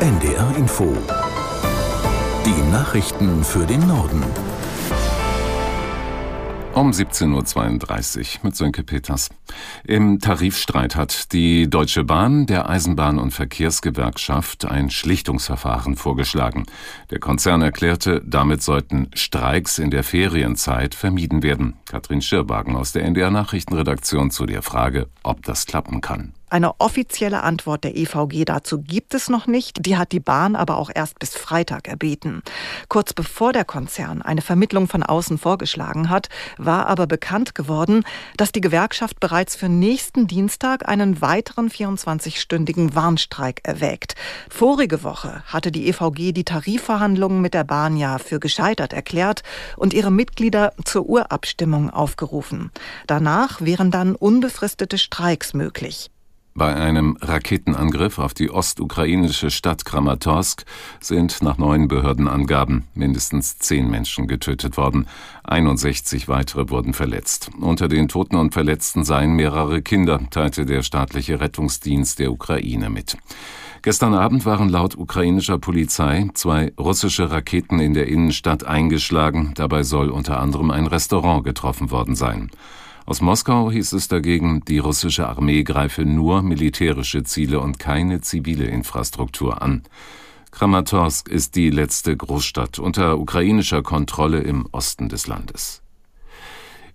NDR Info. Die Nachrichten für den Norden. Um 17.32 Uhr mit Sönke Peters. Im Tarifstreit hat die Deutsche Bahn der Eisenbahn- und Verkehrsgewerkschaft ein Schlichtungsverfahren vorgeschlagen. Der Konzern erklärte, damit sollten Streiks in der Ferienzeit vermieden werden. Kathrin Schirbagen aus der NDR Nachrichtenredaktion zu der Frage, ob das klappen kann. Eine offizielle Antwort der EVG dazu gibt es noch nicht. Die hat die Bahn aber auch erst bis Freitag erbeten. Kurz bevor der Konzern eine Vermittlung von außen vorgeschlagen hat, war aber bekannt geworden, dass die Gewerkschaft bereits für nächsten Dienstag einen weiteren 24-stündigen Warnstreik erwägt. Vorige Woche hatte die EVG die Tarifverhandlungen mit der Bahn ja für gescheitert erklärt und ihre Mitglieder zur Urabstimmung aufgerufen. Danach wären dann unbefristete Streiks möglich. Bei einem Raketenangriff auf die ostukrainische Stadt Kramatorsk sind nach neuen Behördenangaben mindestens 10 Menschen getötet worden. 61 weitere wurden verletzt. Unter den Toten und Verletzten seien mehrere Kinder, teilte der staatliche Rettungsdienst der Ukraine mit. Gestern Abend waren laut ukrainischer Polizei 2 russische Raketen in der Innenstadt eingeschlagen. Dabei soll unter anderem ein Restaurant getroffen worden sein. Aus Moskau hieß es dagegen, die russische Armee greife nur militärische Ziele und keine zivile Infrastruktur an. Kramatorsk ist die letzte Großstadt unter ukrainischer Kontrolle im Osten des Landes.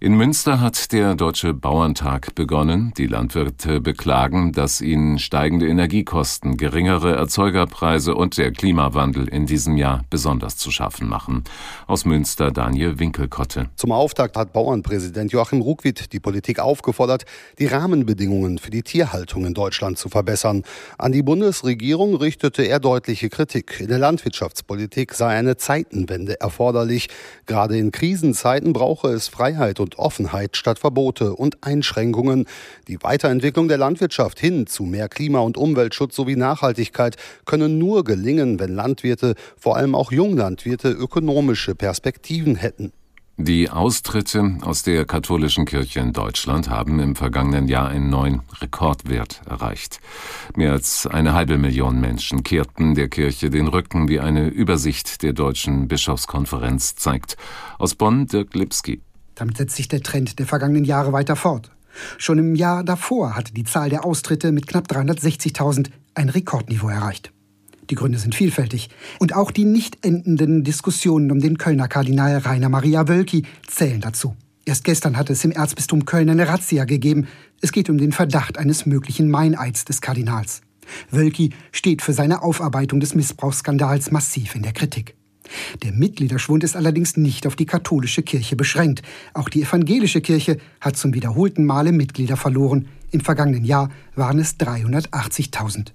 In Münster hat der Deutsche Bauerntag begonnen. Die Landwirte beklagen, dass ihnen steigende Energiekosten, geringere Erzeugerpreise und der Klimawandel in diesem Jahr besonders zu schaffen machen. Aus Münster Daniel Winkelkotte. Zum Auftakt hat Bauernpräsident Joachim Ruckwied die Politik aufgefordert, die Rahmenbedingungen für die Tierhaltung in Deutschland zu verbessern. An die Bundesregierung richtete er deutliche Kritik. In der Landwirtschaftspolitik sei eine Zeitenwende erforderlich. Gerade in Krisenzeiten brauche es Freiheit und Offenheit statt Verbote und Einschränkungen. Die Weiterentwicklung der Landwirtschaft hin zu mehr Klima- und Umweltschutz sowie Nachhaltigkeit können nur gelingen, wenn Landwirte, vor allem auch Junglandwirte, ökonomische Perspektiven hätten. Die Austritte aus der katholischen Kirche in Deutschland haben im vergangenen Jahr einen neuen Rekordwert erreicht. Mehr als 1,5 Million Menschen kehrten der Kirche den Rücken, wie eine Übersicht der Deutschen Bischofskonferenz zeigt. Aus Bonn Dirk Lipski. Damit setzt sich der Trend der vergangenen Jahre weiter fort. Schon im Jahr davor hatte die Zahl der Austritte mit knapp 360.000 ein Rekordniveau erreicht. Die Gründe sind vielfältig. Und auch die nicht endenden Diskussionen um den Kölner Kardinal Rainer Maria Wölki zählen dazu. Erst gestern hatte es im Erzbistum Köln eine Razzia gegeben. Es geht um den Verdacht eines möglichen Meineids des Kardinals. Wölki steht für seine Aufarbeitung des Missbrauchsskandals massiv in der Kritik. Der Mitgliederschwund ist allerdings nicht auf die katholische Kirche beschränkt. Auch die evangelische Kirche hat zum wiederholten Male Mitglieder verloren. Im vergangenen Jahr waren es 380.000.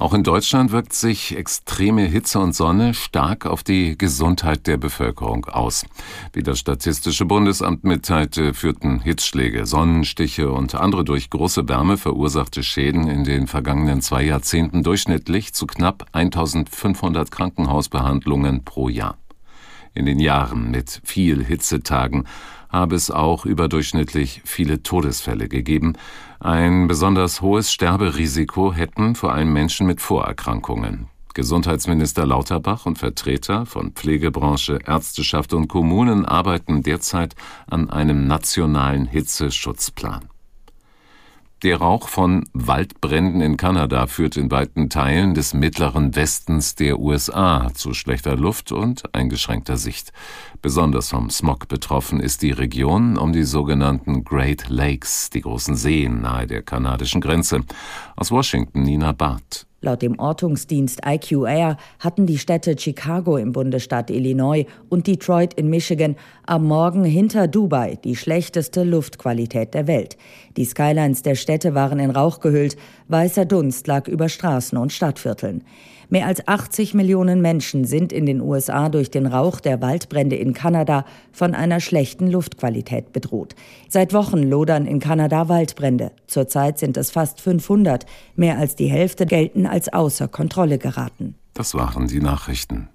Auch in Deutschland wirkt sich extreme Hitze und Sonne stark auf die Gesundheit der Bevölkerung aus. Wie das Statistische Bundesamt mitteilte, führten Hitzschläge, Sonnenstiche und andere durch große Wärme verursachte Schäden in den vergangenen 2 Jahrzehnten durchschnittlich zu knapp 1.500 Krankenhausbehandlungen pro Jahr. In den Jahren mit viel Hitzetagen habe es auch überdurchschnittlich viele Todesfälle gegeben. Ein besonders hohes Sterberisiko hätten vor allem Menschen mit Vorerkrankungen. Gesundheitsminister Lauterbach und Vertreter von Pflegebranche, Ärzteschaft und Kommunen arbeiten derzeit an einem nationalen Hitzeschutzplan. Der Rauch von Waldbränden in Kanada führt in weiten Teilen des mittleren Westens der USA zu schlechter Luft und eingeschränkter Sicht. Besonders vom Smog betroffen ist die Region um die sogenannten Great Lakes, die großen Seen nahe der kanadischen Grenze. Aus Washington Nina Bart. Laut dem Ortungsdienst IQ Air hatten die Städte Chicago im Bundesstaat Illinois und Detroit in Michigan am Morgen hinter Dubai die schlechteste Luftqualität der Welt. Die Skylines der Städte waren in Rauch gehüllt, weißer Dunst lag über Straßen und Stadtvierteln. Mehr als 80 Millionen Menschen sind in den USA durch den Rauch der Waldbrände in Kanada von einer schlechten Luftqualität bedroht. Seit Wochen lodern in Kanada Waldbrände. Zurzeit sind es fast 500. Mehr als die Hälfte gelten als außer Kontrolle geraten. Das waren die Nachrichten.